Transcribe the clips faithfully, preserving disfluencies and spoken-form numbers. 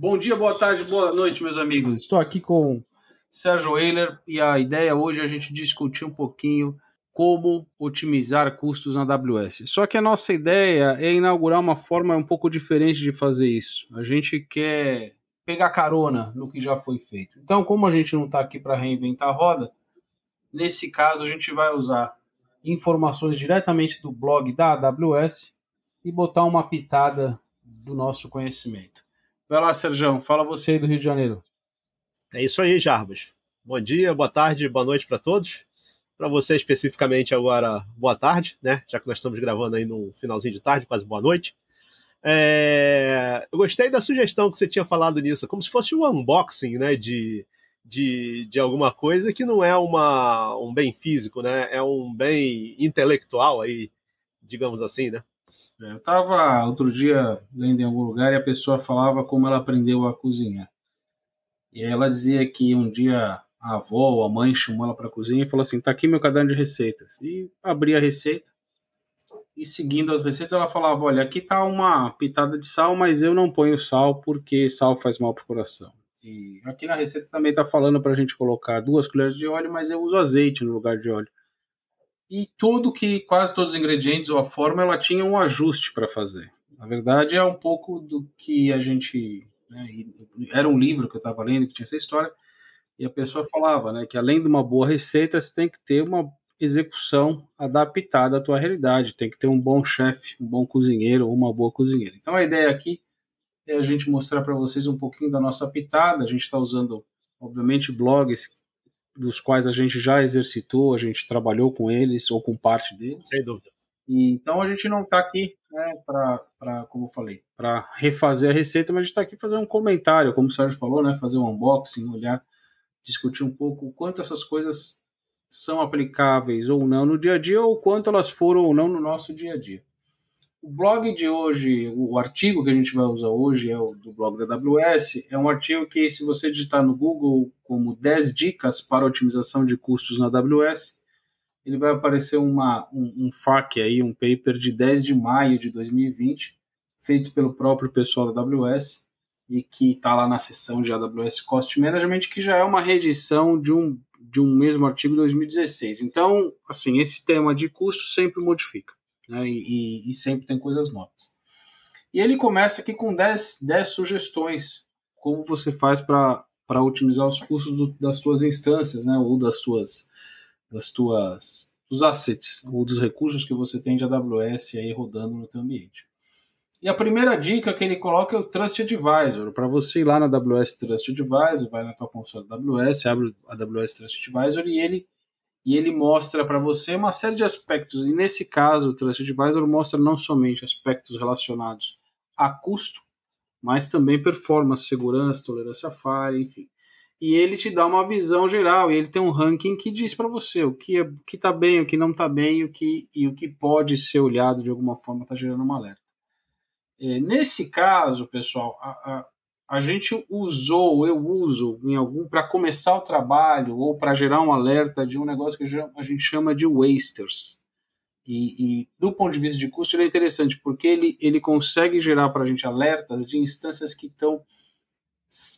Bom dia, boa tarde, boa noite, meus amigos. Estou aqui com Sérgio Ehler e a ideia hoje é a gente discutir um pouquinho como otimizar custos na A W S. Só que a nossa ideia é inaugurar uma forma um pouco diferente de fazer isso. A gente quer pegar carona no que já foi feito. Então, como a gente não está aqui para reinventar a roda, nesse caso a gente vai usar informações diretamente do blog da A W S e botar uma pitada do nosso conhecimento. Vai lá, Sérgio, fala você aí do Rio de Janeiro. É isso aí, Jarbas. Bom dia, boa tarde, boa noite para todos. Para você especificamente agora, boa tarde, né? Já que nós estamos gravando aí no finalzinho de tarde, quase boa noite. É... Eu gostei da sugestão que você tinha falado nisso, como se fosse um unboxing, né? De, de, de alguma coisa que não é uma, um bem físico, né? É um bem intelectual aí, digamos assim, né? Eu estava outro dia lendo em algum lugar e a pessoa falava como ela aprendeu a cozinhar. E aí ela dizia que um dia a avó ou a mãe chamou ela para a cozinha e falou assim, tá aqui meu caderno de receitas. E abria a receita e seguindo as receitas ela falava, olha, aqui tá uma pitada de sal, mas eu não ponho sal porque sal faz mal pro coração. E aqui na receita também tá falando para a gente colocar duas colheres de óleo, mas eu uso azeite no lugar de óleo. E tudo que, quase todos os ingredientes ou a forma, ela tinha um ajuste para fazer. Na verdade, é um pouco do que a gente... Né, era um livro que eu estava lendo, que tinha essa história, e a pessoa falava, né, que além de uma boa receita, você tem que ter uma execução adaptada à tua realidade, tem que ter um bom chefe, um bom cozinheiro ou uma boa cozinheira. Então, a ideia aqui é a gente mostrar para vocês um pouquinho da nossa pitada. A gente está usando, obviamente, blogs dos quais a gente já exercitou, a gente trabalhou com eles ou com parte deles. Sem dúvida. E, então, a gente não está aqui, né, para, como eu falei, para refazer a receita, mas a gente está aqui fazer um comentário, como o Sérgio falou, né, fazer um unboxing, olhar, discutir um pouco o quanto essas coisas são aplicáveis ou não no dia a dia, ou quanto elas foram ou não no nosso dia a dia. O blog de hoje, o artigo que a gente vai usar hoje é o do blog da A W S, é um artigo que se você digitar no Google como dez dicas para otimização de custos na A W S, ele vai aparecer uma, um, um F A Q aí, um paper de dez de maio de dois mil e vinte, feito pelo próprio pessoal da A W S e que está lá na seção de A W S Cost Management, que já é uma reedição de um, de um mesmo artigo de dois mil e dezesseis. Então, assim, esse tema de custos sempre modifica. Né, e, e sempre tem coisas novas. E ele começa aqui com dez, dez sugestões, como você faz para otimizar os custos do, das tuas instâncias, né, ou das tuas, das tuas, dos assets, ou dos recursos que você tem de A W S aí rodando no teu ambiente. E a primeira dica que ele coloca é o Trust Advisor. Para você ir lá na A W S Trust Advisor, vai na tua consola da A W S, abre a AWS Trust Advisor e ele E ele mostra para você uma série de aspectos, e nesse caso o Trust Advisor mostra não somente aspectos relacionados a custo, mas também performance, segurança, tolerância a falha, enfim. E ele te dá uma visão geral, e ele tem um ranking que diz para você o que é, que está bem, o que não está bem, o que, e o que pode ser olhado de alguma forma está gerando uma alerta. É, nesse caso, pessoal, a, a A gente usou, eu uso, em algum para começar o trabalho ou para gerar um alerta de um negócio que a gente chama de wasters. E, e do ponto de vista de custo, ele é interessante, porque ele, ele consegue gerar para a gente alertas de instâncias que estão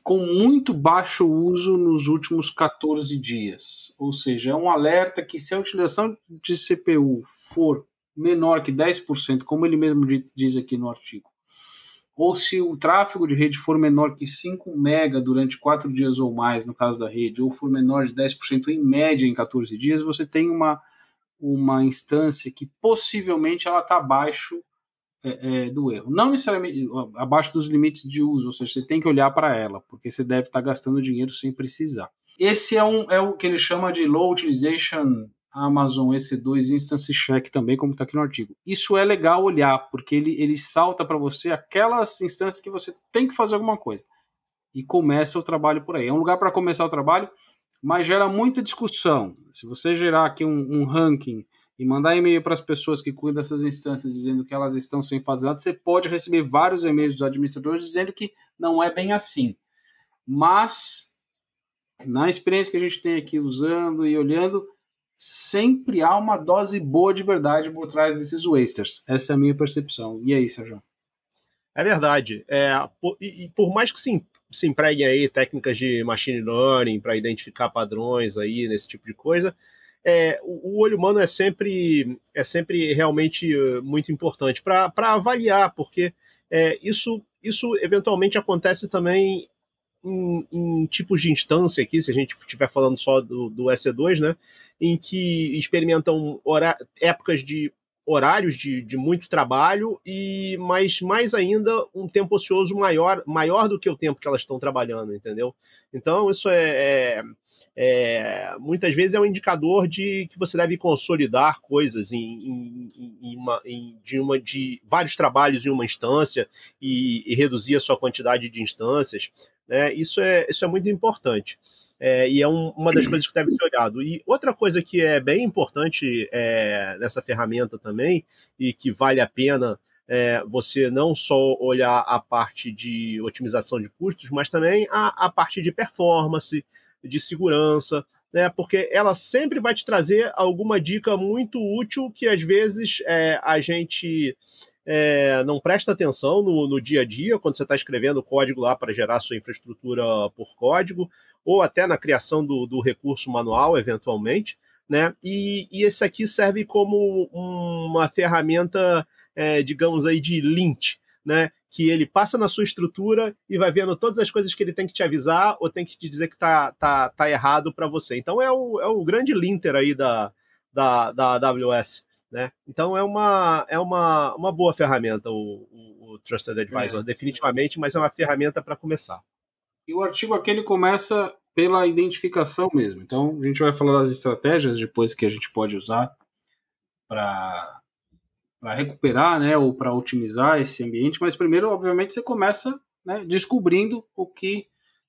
com muito baixo uso nos últimos catorze dias. Ou seja, é um alerta que se a utilização de C P U for menor que dez por cento, como ele mesmo diz aqui no artigo, ou se o tráfego de rede for menor que cinco mega durante quatro dias ou mais, no caso da rede, ou for menor de dez por cento em média em catorze dias, você tem uma, uma instância que possivelmente ela está abaixo é, é, do erro. Não necessariamente abaixo dos limites de uso, ou seja, você tem que olhar para ela, porque você deve estar tá gastando dinheiro sem precisar. Esse é, um, é o que ele chama de Low Utilization Amazon E C dois Instance Check também, como está aqui no artigo. Isso é legal olhar, porque ele, ele salta para você aquelas instâncias que você tem que fazer alguma coisa. E começa o trabalho por aí. É um lugar para começar o trabalho, mas gera muita discussão. Se você gerar aqui um, um ranking e mandar e-mail para as pessoas que cuidam dessas instâncias dizendo que elas estão sem fazer nada, você pode receber vários e-mails dos administradores dizendo que não é bem assim. Mas, na experiência que a gente tem aqui usando e olhando, sempre há uma dose boa de verdade por trás desses wasters. Essa é a minha percepção. E aí, Sérgio? É verdade. É, por, e, e por mais que se, se empreguem aí técnicas de machine learning para identificar padrões aí nesse tipo de coisa, é, o, o olho humano é sempre, é sempre realmente muito importante para avaliar, porque é, isso, isso eventualmente acontece também em, em tipos de instância aqui, se a gente estiver falando só do, do E C dois, né, em que experimentam hora, épocas de horários de, de muito trabalho, e mas mais ainda um tempo ocioso maior, maior do que o tempo que elas estão trabalhando, entendeu? Então, isso é, é, é muitas vezes é um indicador de que você deve consolidar coisas em, em, em, uma, em, de, uma, de vários trabalhos em uma instância e, e reduzir a sua quantidade de instâncias, né? Isso é, isso é muito importante. É, e é um, uma das coisas que deve ser olhado. E outra coisa que é bem importante é, nessa ferramenta também, e que vale a pena é, você não só olhar a parte de otimização de custos, mas também a, a parte de performance, de segurança, né? Porque ela sempre vai te trazer alguma dica muito útil que às vezes é, a gente... É, não presta atenção no, no dia a dia, quando você está escrevendo código lá para gerar sua infraestrutura por código, ou até na criação do, do recurso manual, eventualmente, né? E, e esse aqui serve como uma ferramenta, é, digamos aí, de lint, né? Que ele passa na sua estrutura e vai vendo todas as coisas que ele tem que te avisar ou tem que te dizer que tá, tá, tá errado para você. Então é o, é o grande linter aí da, da, da A W S. Né? Então é uma, é uma, uma boa ferramenta o, o, o Trusted Advisor, é. definitivamente, mas é uma ferramenta para começar. E o artigo aqui ele começa pela identificação mesmo. Então a gente vai falar das estratégias depois que a gente pode usar para recuperar, né, ou para otimizar esse ambiente, mas primeiro, obviamente, você começa, né, descobrindo o que,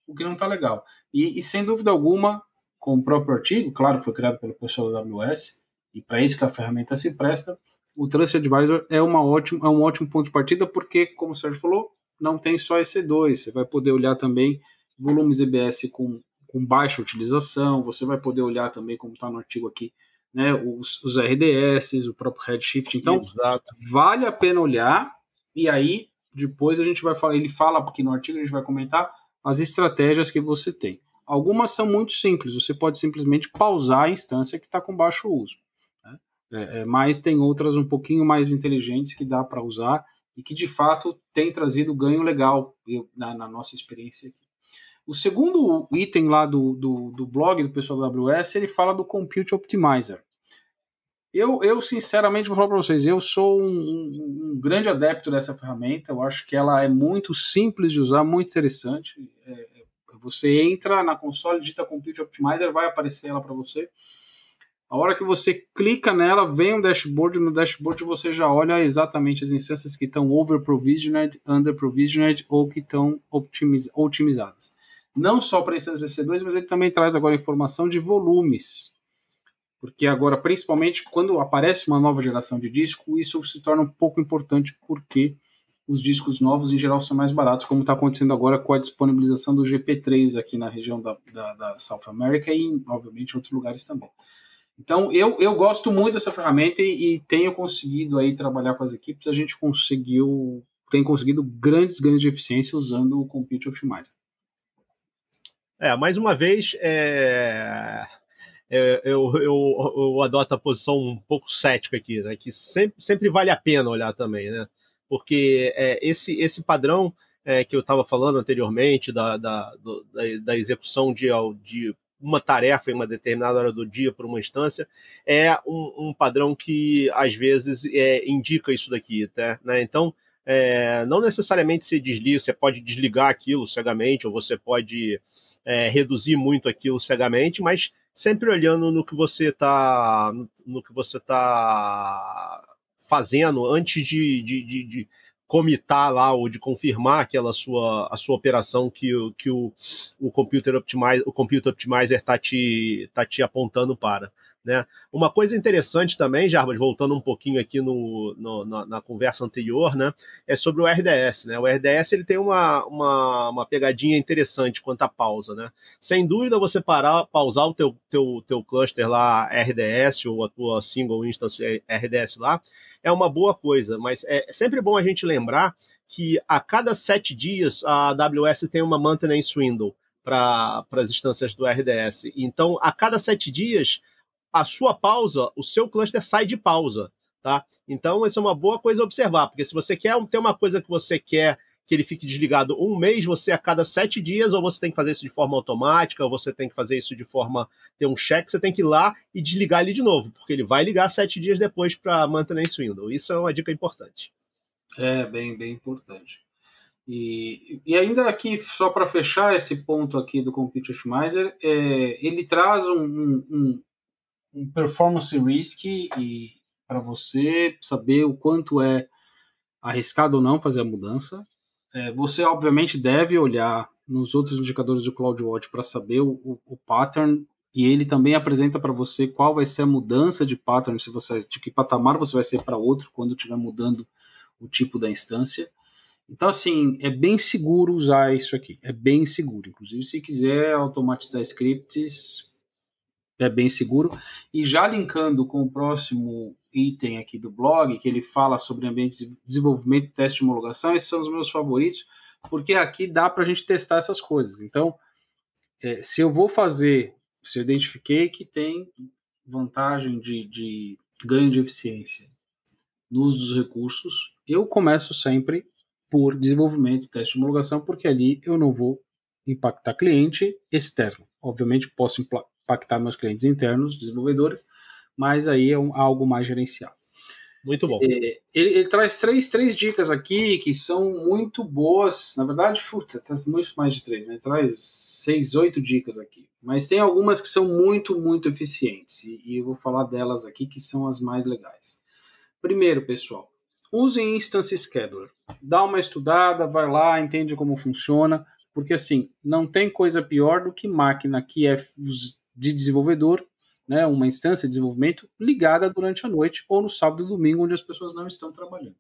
o que não está legal. E, e sem dúvida alguma, com o próprio artigo, claro, foi criado pelo pessoal da A W S, e para isso que a ferramenta se presta, o Trust Advisor é, uma ótima, é um ótimo ponto de partida, porque, como o Sérgio falou, não tem só E C dois, você vai poder olhar também volumes E B S com, com baixa utilização, você vai poder olhar também, como está no artigo aqui, né, os, os R D S, o próprio Redshift, então Exato. Vale a pena olhar, e aí depois a gente vai falar, ele fala, porque no artigo a gente vai comentar as estratégias que você tem. Algumas são muito simples, você pode simplesmente pausar a instância que está com baixo uso. É, mas tem outras um pouquinho mais inteligentes que dá para usar e que de fato tem trazido ganho legal eu, na, na nossa experiência aqui. O segundo item lá do, do, do blog do pessoal da A W S, ele fala do Compute Optimizer. Eu, eu sinceramente vou falar para vocês, eu sou um, um, um grande adepto dessa ferramenta, eu acho que ela é muito simples de usar, muito interessante. É, você entra na console, digita Compute Optimizer, vai aparecer ela para você. A hora que você clica nela, vem um dashboard, no dashboard você já olha exatamente as instâncias que estão over-provisioned, under-provisioned ou que estão optimiz- otimizadas. Não só para instâncias E C dois, mas ele também traz agora informação de volumes. Porque agora, principalmente, quando aparece uma nova geração de disco, isso se torna um pouco importante porque os discos novos, em geral, são mais baratos, como está acontecendo agora com a disponibilização do G P três aqui na região da, da, da South America e, obviamente, em outros lugares também. Então, eu, eu gosto muito dessa ferramenta e, e tenho conseguido aí trabalhar com as equipes. A gente conseguiu, tem conseguido grandes ganhos de eficiência usando o Compute Optimizer. É, mais uma vez, é, é, eu, eu, eu adoto a posição um pouco cética aqui, né? Que sempre, sempre vale a pena olhar também, né? Porque é, esse, esse padrão é, que eu estava falando anteriormente da, da, do, da, da execução de... de uma tarefa em uma determinada hora do dia por uma instância, é um, um padrão que, às vezes, é, indica isso daqui, tá? Né? Então, é, não necessariamente se desliga, você pode desligar aquilo cegamente, ou você pode é, reduzir muito aquilo cegamente, mas sempre olhando no que você está no que você tá fazendo antes de, de, de, de comitar lá ou de confirmar aquela sua, a sua operação que, que o, o Computer Optimizer, o Compute Optimizer está te, tá te apontando para. Né? Uma coisa interessante também, Jarbas, voltando um pouquinho aqui no, no, na, na conversa anterior, né, é sobre o R D S. Né? O R D S ele tem uma, uma, uma pegadinha interessante quanto à pausa. Né? Sem dúvida, você parar, pausar o teu, teu, teu cluster lá R D S ou a tua single instance R D S lá, é uma boa coisa, mas é sempre bom a gente lembrar que a cada sete dias a AWS tem uma maintenance window para as instâncias do R D S. Então, a cada sete dias, a sua pausa, o seu cluster sai de pausa, tá? Então, essa é uma boa coisa a observar, porque se você quer ter uma coisa que você quer que ele fique desligado um mês, você a cada sete dias, ou você tem que fazer isso de forma automática, ou você tem que fazer isso de forma, ter um check, você tem que ir lá e desligar ele de novo, porque ele vai ligar sete dias depois para maintenance window. Isso é uma dica importante. É, bem, bem importante. E, e ainda aqui, só para fechar esse ponto aqui do Compute Optimizer, é, ele traz um, um, um performance risk para você saber o quanto é arriscado ou não fazer a mudança. É, você, obviamente, deve olhar nos outros indicadores do CloudWatch para saber o, o, o pattern, e ele também apresenta para você qual vai ser a mudança de pattern, se você, de que patamar você vai ser para outro quando estiver mudando o tipo da instância. Então, assim, é bem seguro usar isso aqui. É bem seguro. Inclusive, se quiser automatizar scripts, é bem seguro. E já linkando com o próximo item aqui do blog, que ele fala sobre ambientes de desenvolvimento, teste de homologação, esses são os meus favoritos, porque aqui dá para a gente testar essas coisas. Então, é, se eu vou fazer, se eu identifiquei que tem vantagem de, de ganho de eficiência no uso dos recursos, eu começo sempre por desenvolvimento, teste de homologação, porque ali eu não vou impactar cliente externo. Obviamente posso impactar meus clientes internos, desenvolvedores, mas aí é um, algo mais gerenciado. Muito bom. É, ele, ele traz três, três dicas aqui que são muito boas. Na verdade, puta, traz muito mais de três, né? Traz seis, oito dicas aqui. Mas tem algumas que são muito, muito eficientes. E, e eu vou falar delas aqui, que são as mais legais. Primeiro, pessoal, use Instance Scheduler. Dá uma estudada, vai lá, entende como funciona, porque assim, não tem coisa pior do que máquina que é de desenvolvedor, né, uma instância de desenvolvimento ligada durante a noite ou no sábado e domingo, onde as pessoas não estão trabalhando.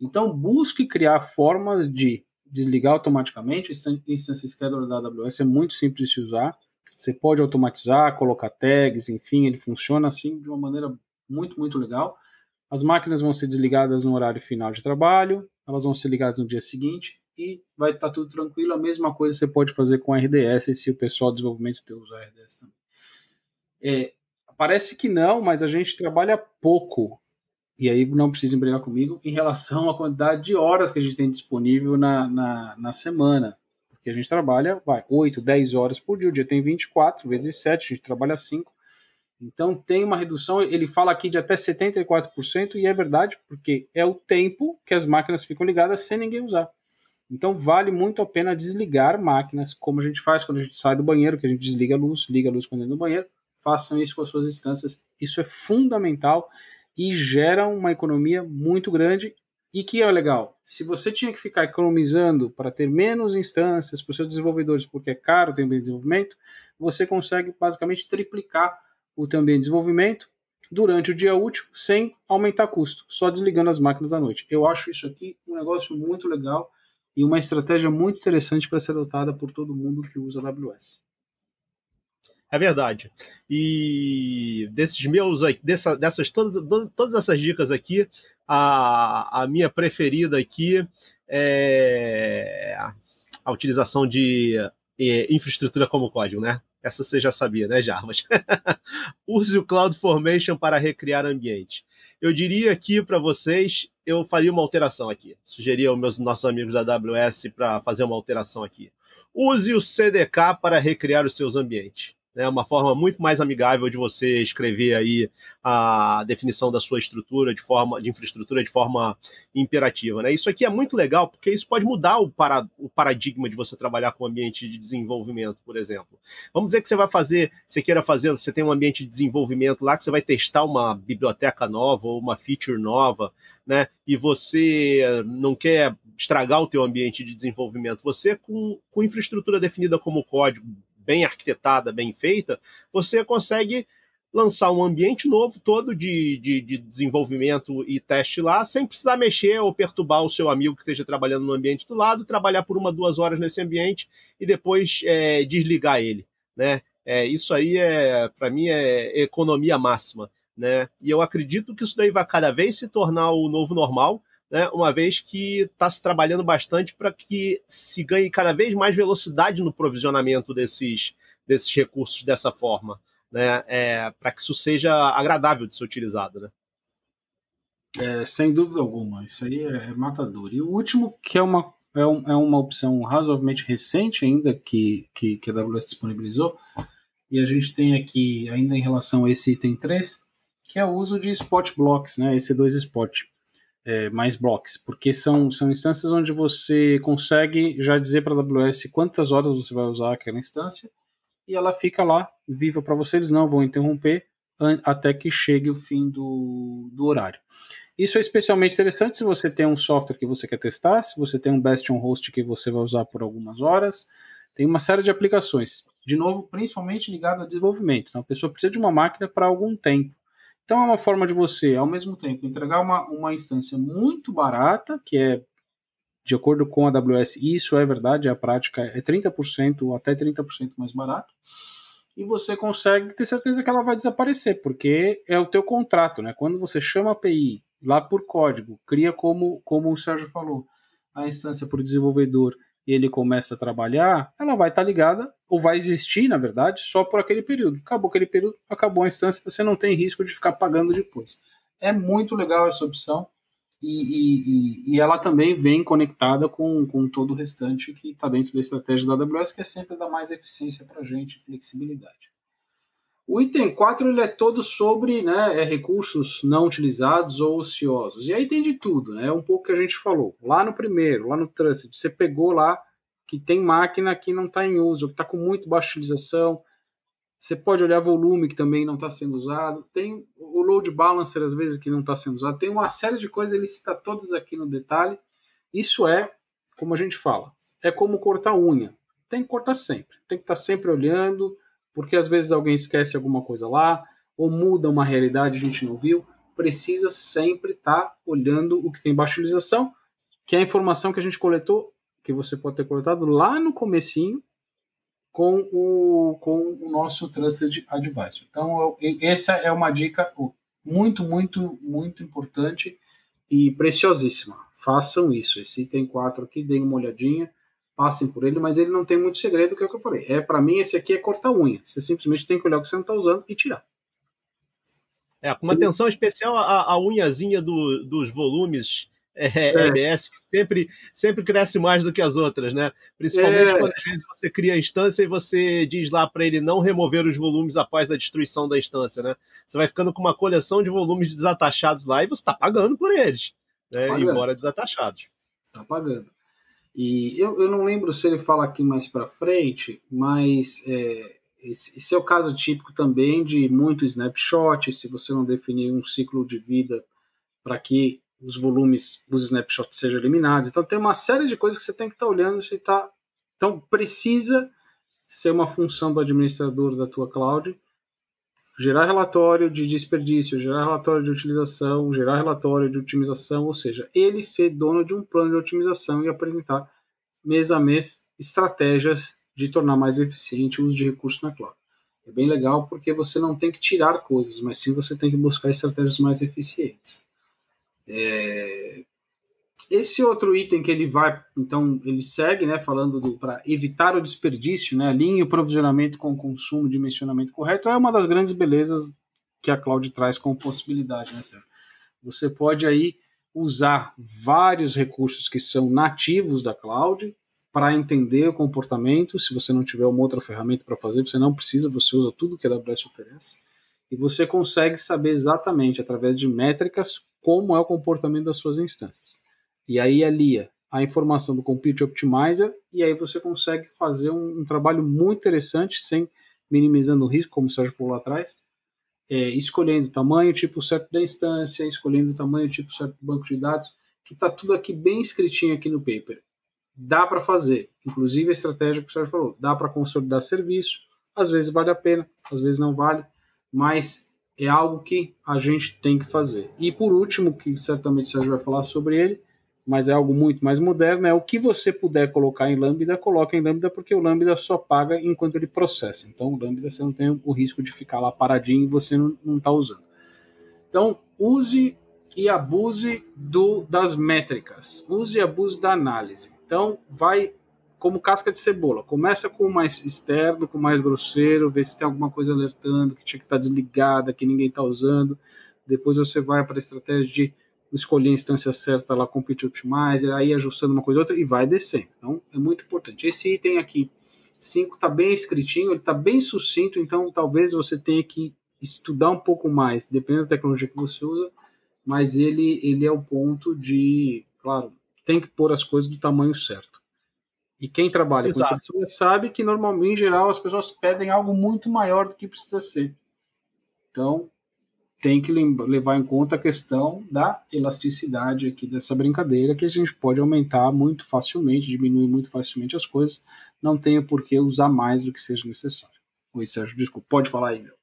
Então, busque criar formas de desligar automaticamente. Instance Scheduler da A W S é muito simples de se usar. Você pode automatizar, colocar tags, enfim, ele funciona assim de uma maneira muito, muito legal. As máquinas vão ser desligadas no horário final de trabalho, elas vão ser ligadas no dia seguinte e vai estar tudo tranquilo. A mesma coisa você pode fazer com R D S, se o pessoal de desenvolvimento teu usar R D S também. É, parece que não, mas a gente trabalha pouco, e aí não precisem brigar comigo, em relação à quantidade de horas que a gente tem disponível na, na, na semana. Porque a gente trabalha vai, oito, dez horas por dia, o dia tem vinte e quatro, vezes sete, a gente trabalha cinco. Então, tem uma redução, ele fala aqui de até setenta e quatro por cento, e é verdade, porque é o tempo que as máquinas ficam ligadas sem ninguém usar. Então, vale muito a pena desligar máquinas, como a gente faz quando a gente sai do banheiro, que a gente desliga a luz, liga a luz quando é no banheiro. Façam isso com as suas instâncias. Isso é fundamental e gera uma economia muito grande. E que é legal, se você tinha que ficar economizando para ter menos instâncias para os seus desenvolvedores, porque é caro ter um desenvolvimento, você consegue basicamente triplicar o também desenvolvimento durante o dia útil sem aumentar custo, só desligando as máquinas à noite. Eu acho isso aqui um negócio muito legal e uma estratégia muito interessante para ser adotada por todo mundo que usa a AWS. É verdade. E desses meus, dessa, dessas todas, todas essas dicas aqui, a, a minha preferida aqui é a utilização de é, infraestrutura como código, né? Essa você já sabia, né, Jarbas? Use o CloudFormation para recriar ambiente. Eu diria aqui para vocês, eu faria uma alteração aqui. Sugeria aos meus, nossos amigos da A W S para fazer uma alteração aqui. Use o C D K para recriar os seus ambientes. É uma forma muito mais amigável de você escrever aí a definição da sua estrutura de forma de infraestrutura de forma imperativa, né? Isso aqui é muito legal porque isso pode mudar o, para, o paradigma de você trabalhar com ambiente de desenvolvimento, por exemplo. Vamos dizer que você vai fazer, você queira fazer, você tem um ambiente de desenvolvimento lá que você vai testar uma biblioteca nova ou uma feature nova, né? E você não quer estragar o teu ambiente de desenvolvimento. Você com, com infraestrutura definida como código, bem arquitetada, bem feita, você consegue lançar um ambiente novo todo de, de, de desenvolvimento e teste lá, sem precisar mexer ou perturbar o seu amigo que esteja trabalhando no ambiente do lado, trabalhar por uma, duas horas nesse ambiente e depois é, desligar ele, né? É, isso aí, é, para mim, é economia máxima, né? E eu acredito que isso daí vai cada vez se tornar o novo normal, né, uma vez que está se trabalhando bastante para que se ganhe cada vez mais velocidade no provisionamento desses, desses recursos dessa forma, né, é, para que isso seja agradável de ser utilizado. Né? É, sem dúvida alguma, isso aí é matador. E o último, que é uma, é um, é uma opção razoavelmente recente ainda, que, que, que a AWS disponibilizou, e a gente tem aqui, ainda em relação a esse item três, que é o uso de spot blocks, né, E C dois spot, é, mais blocks, porque são, são instâncias onde você consegue já dizer para a AWS quantas horas você vai usar aquela instância, e ela fica lá, viva para você, eles não vão interromper até que chegue o fim do, do horário. Isso é especialmente interessante se você tem um software que você quer testar, se você tem um Bastion Host que você vai usar por algumas horas, tem uma série de aplicações, de novo, principalmente ligado a desenvolvimento. Então, a pessoa precisa de uma máquina para algum tempo. Então, é uma forma de você, ao mesmo tempo, entregar uma, uma instância muito barata, que é, de acordo com a AWS, isso é verdade, a prática é trinta por cento ou até trinta por cento mais barato, e você consegue ter certeza que ela vai desaparecer, porque é o teu contrato, né? Quando você chama a API lá por código, cria como, como o Sérgio falou, a instância para o desenvolvedor, e ele começa a trabalhar, ela vai estar ligada, ou vai existir, na verdade, só por aquele período. Acabou aquele período, acabou a instância, você não tem risco de ficar pagando depois. É muito legal essa opção, e, e, e ela também vem conectada com, com todo o restante que está dentro da estratégia da AWS, que é sempre dar mais eficiência para a gente e flexibilidade. O item quatro, ele é todo sobre, né, é recursos não utilizados ou ociosos. E aí tem de tudo, né? É um pouco que a gente falou. Lá no primeiro, lá no Trusted, você pegou lá que tem máquina que não está em uso, que está com muito baixa utilização. Você pode olhar volume que também não está sendo usado. Tem o load balancer, às vezes, que não está sendo usado. Tem uma série de coisas, ele cita todas aqui no detalhe. Isso é, como a gente fala, é como cortar unha. Tem que cortar sempre. Tem que estar sempre olhando, porque às vezes alguém esquece alguma coisa lá, ou muda uma realidade que a gente não viu, precisa sempre estar tá olhando o que tem baixa utilização, que é a informação que a gente coletou, que você pode ter coletado lá no comecinho, com o, com o nosso Trusted Advisor. Então, eu, essa é uma dica muito, muito, muito importante e preciosíssima. Façam isso. Esse item quatro aqui, deem uma olhadinha, passem por ele, mas ele não tem muito segredo, que é o que eu falei. É, para mim, esse aqui é cortar unha. Você simplesmente tem que olhar o que você não está usando e tirar. É, com uma então, atenção especial a, a unhazinha do, dos volumes é, é. E B S, que sempre, sempre cresce mais do que as outras, né? Principalmente é. quando às vezes você cria a instância e você diz lá para ele não remover os volumes após a destruição da instância, né? Você vai ficando com uma coleção de volumes desatachados lá e você está pagando por eles, né? Tá pagando. Embora desatachados. Está pagando. E eu, eu não lembro se ele fala aqui mais para frente, mas é, esse, esse é o caso típico também de muito snapshot. Se você não definir um ciclo de vida para que os volumes, os snapshots sejam eliminados. Então tem uma série de coisas que você tem que estar tá olhando. Você tá... Então precisa ser uma função do administrador da tua cloud, gerar relatório de desperdício, gerar relatório de utilização, gerar relatório de otimização, ou seja, ele ser dono de um plano de otimização e apresentar mês a mês estratégias de tornar mais eficiente o uso de recursos na cloud. É bem legal porque você não tem que tirar coisas, mas sim você tem que buscar estratégias mais eficientes. É... Esse outro item que ele vai, então, ele segue, né, falando para evitar o desperdício, né, alinha o provisionamento com o consumo, dimensionamento correto, é uma das grandes belezas que a cloud traz como possibilidade, né, Sérgio? Você pode aí usar vários recursos que são nativos da cloud para entender o comportamento. Se você não tiver uma outra ferramenta para fazer, você não precisa, você usa tudo que a AWS oferece. E você consegue saber exatamente, através de métricas, como é o comportamento das suas instâncias. E aí alia a informação do Compute Optimizer e aí você consegue fazer um, um trabalho muito interessante, sem minimizando o risco, como o Sérgio falou lá atrás, é, escolhendo o tamanho, tipo certo da instância, escolhendo o tamanho, tipo certo do banco de dados, que está tudo aqui bem escritinho aqui no paper. Dá para fazer, inclusive a estratégia que o Sérgio falou, dá para consolidar serviço, às vezes vale a pena, às vezes não vale, mas é algo que a gente tem que fazer. E por último, que certamente o Sérgio vai falar sobre ele, mas é algo muito mais moderno, é o que você puder colocar em Lambda, coloca em Lambda, porque o Lambda só paga enquanto ele processa. Então, o Lambda você não tem o risco de ficar lá paradinho e você não está usando. Então, use e abuse do, das métricas. Use e abuse da análise. Então, vai como casca de cebola. Começa com o mais externo, com o mais grosseiro, vê se tem alguma coisa alertando, que tinha que estar desligada, que ninguém está usando. Depois você vai para a estratégia de escolher a instância certa lá, Compute Optimizer, aí ajustando uma coisa ou outra e vai descendo. Então, é muito importante. Esse item aqui, cinco, está bem escritinho, ele está bem sucinto, então talvez você tenha que estudar um pouco mais, dependendo da tecnologia que você usa, mas ele, ele é o ponto de, claro, tem que pôr as coisas do tamanho certo. E quem trabalha Exato. Com isso sabe que, normalmente, em geral, as pessoas pedem algo muito maior do que precisa ser. Então, tem que levar em conta a questão da elasticidade aqui dessa brincadeira, que a gente pode aumentar muito facilmente, diminuir muito facilmente as coisas, não tenho por que usar mais do que seja necessário. Oi, Sérgio, desculpa, pode falar aí, meu.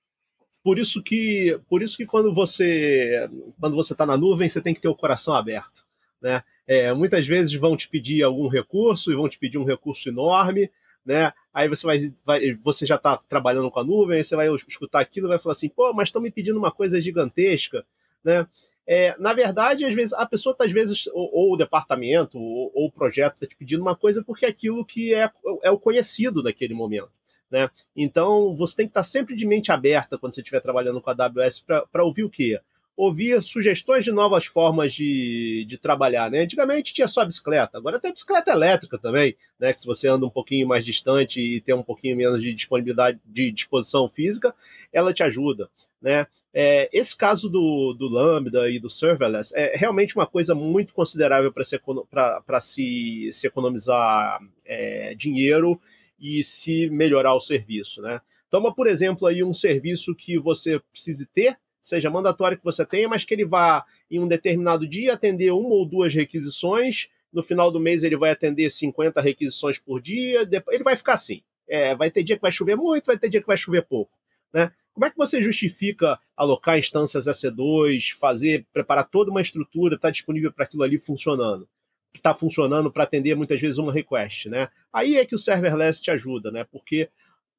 Por isso que, por isso que quando você quando você está na nuvem, você tem que ter o coração aberto, né? É, muitas vezes vão te pedir algum recurso, e vão te pedir um recurso enorme, né? Aí você, vai, vai, você já está trabalhando com a nuvem, aí você vai escutar aquilo e vai falar assim, pô, mas estão me pedindo uma coisa gigantesca, né? É, na verdade, às vezes, a pessoa tá, às vezes, ou, ou o departamento, ou, ou o projeto está te pedindo uma coisa porque é aquilo que é, é o conhecido naquele momento, né? Então, você tem que estar sempre de mente aberta quando você estiver trabalhando com a A W S para ouvir o quê? Ouvir sugestões de novas formas de, de trabalhar, né? Antigamente tinha só bicicleta, agora tem bicicleta elétrica também, né? Que se você anda um pouquinho mais distante e tem um pouquinho menos de disponibilidade, de disposição física, ela te ajuda, né? É, esse caso do, do Lambda e do serverless é realmente uma coisa muito considerável para se, para se, se economizar é, dinheiro e se melhorar o serviço, né? Toma, por exemplo, aí um serviço que você precise ter, seja mandatório que você tenha, mas que ele vá em um determinado dia atender uma ou duas requisições, no final do mês ele vai atender cinquenta requisições por dia, depois, ele vai ficar assim, é, vai ter dia que vai chover muito, vai ter dia que vai chover pouco, né? Como é que você justifica alocar instâncias E C dois, fazer, preparar toda uma estrutura, está disponível para aquilo ali funcionando? Está funcionando para atender muitas vezes uma request, né? Aí é que o serverless te ajuda, né? Porque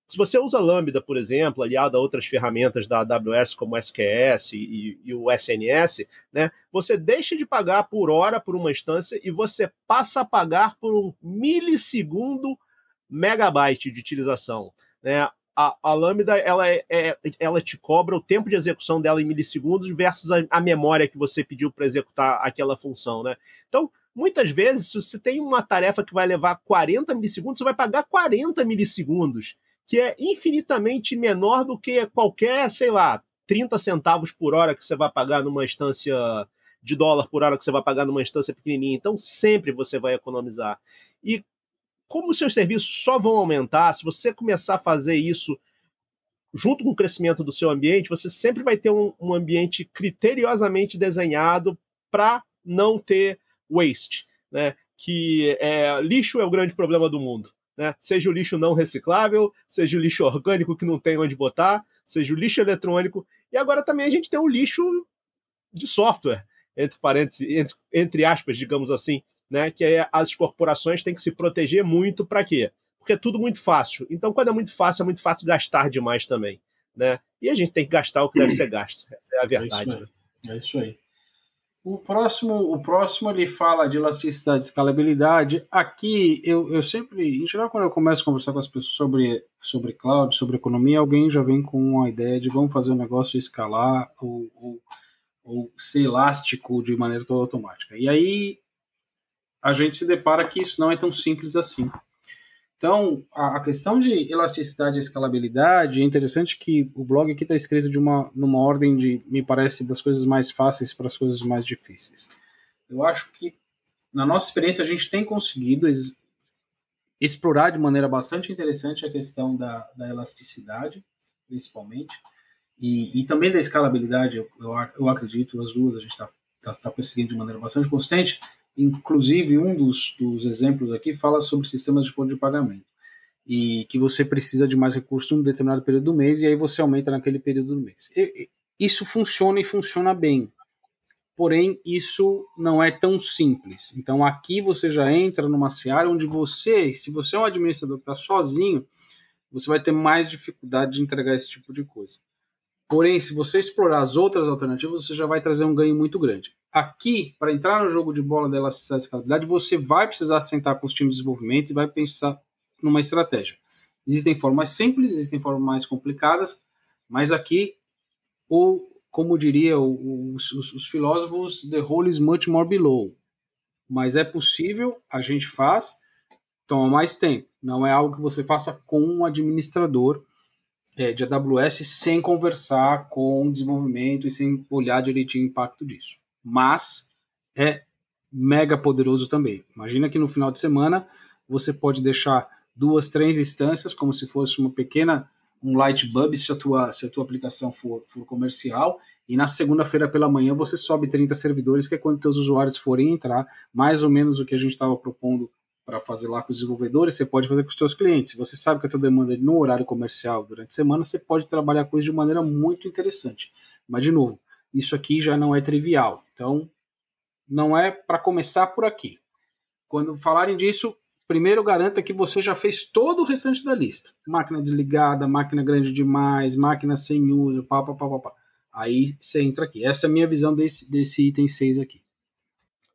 se você usa Lambda, por exemplo, aliado a outras ferramentas da A W S como S Q S e, e o S N S, né, você deixa de pagar por hora por uma instância e você passa a pagar por um milissegundo megabyte de utilização, né? A, a Lambda ela, é, é, ela te cobra o tempo de execução dela em milissegundos versus a, a memória que você pediu para executar aquela função, né? Então, muitas vezes, se você tem uma tarefa que vai levar quarenta milissegundos, você vai pagar quarenta milissegundos, que é infinitamente menor do que qualquer, sei lá, trinta centavos por hora que você vai pagar numa instância de dólar por hora que você vai pagar numa instância pequenininha. Então, sempre você vai economizar. E como os seus serviços só vão aumentar, se você começar a fazer isso junto com o crescimento do seu ambiente, você sempre vai ter um, um ambiente criteriosamente desenhado para não ter waste, né? Que é, lixo é o grande problema do mundo. Né? Seja o lixo não reciclável, seja o lixo orgânico que não tem onde botar, seja o lixo eletrônico. E agora também a gente tem o lixo de software, entre parênteses, entre, entre aspas, digamos assim, né? Que é, as corporações têm que se proteger muito para quê? Porque é tudo muito fácil. Então, quando é muito fácil, é muito fácil gastar demais também, né? E a gente tem que gastar o que deve ser gasto. Essa é a verdade. É isso aí. É isso aí. O próximo, o próximo ele fala de elasticidade e escalabilidade. Aqui, eu, eu sempre, em geral, quando eu começo a conversar com as pessoas sobre, sobre cloud, sobre economia, alguém já vem com a ideia de vamos fazer um negócio escalar ou, ou, ou ser elástico de maneira toda automática. E aí, a gente se depara que isso não é tão simples assim. Então, a, a questão de elasticidade e escalabilidade, é interessante que o blog aqui está escrito de uma, numa ordem de, me parece, das coisas mais fáceis para as coisas mais difíceis. Eu acho que, na nossa experiência, a gente tem conseguido es, explorar de maneira bastante interessante a questão da, da elasticidade, principalmente, e, e também da escalabilidade, eu, eu, eu acredito, as duas a gente está tá, tá perseguindo de maneira bastante constante. Inclusive, um dos, dos exemplos aqui fala sobre sistemas de folha de pagamento e que você precisa de mais recursos em um determinado período do mês e aí você aumenta naquele período do mês. E, isso funciona e funciona bem, porém isso não é tão simples. Então aqui você já entra numa seara onde você, se você é um administrador que está sozinho, você vai ter mais dificuldade de entregar esse tipo de coisa. Porém, se você explorar as outras alternativas, você já vai trazer um ganho muito grande. Aqui, para entrar no jogo de bola da elasticidade e escalabilidade, você vai precisar sentar com os times de desenvolvimento e vai pensar numa estratégia. Existem formas simples, existem formas mais complicadas, mas aqui, ou, como diria os, os, os filósofos, the whole is much more below. Mas é possível, a gente faz, toma mais tempo. Não é algo que você faça com um administrador de A W S sem conversar com o desenvolvimento e sem olhar direitinho o impacto disso. Mas é mega poderoso também. Imagina que no final de semana você pode deixar duas, três instâncias, como se fosse uma pequena, um light bulb, se a tua, se a tua aplicação for, for comercial, e na segunda-feira pela manhã você sobe trinta servidores, que é quando teus usuários forem entrar, mais ou menos o que a gente estava propondo para fazer lá com os desenvolvedores, você pode fazer com os seus clientes. Se você sabe que a tua demanda é no horário comercial durante a semana, você pode trabalhar com isso de maneira muito interessante. Mas, de novo, isso aqui já não é trivial. Então, não é para começar por aqui. Quando falarem disso, primeiro garanta que você já fez todo o restante da lista. Máquina desligada, máquina grande demais, máquina sem uso, pá, pá, pá, pá, pá. Aí você entra aqui. Essa é a minha visão desse, desse item seis aqui.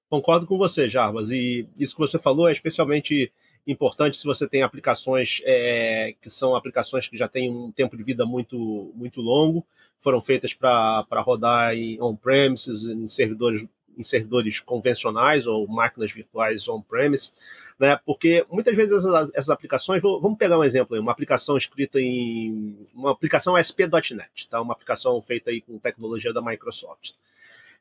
Concordo com você, Jarbas, e isso que você falou é especialmente importante se você tem aplicações é, que são aplicações que já têm um tempo de vida muito, muito longo, foram feitas para rodar em on-premises, em servidores, em servidores convencionais ou máquinas virtuais on-premise, né? Porque muitas vezes essas, essas aplicações, vou, vamos pegar um exemplo aí, uma aplicação escrita em, uma aplicação A S P ponto net, tá? Uma aplicação feita aí com tecnologia da Microsoft.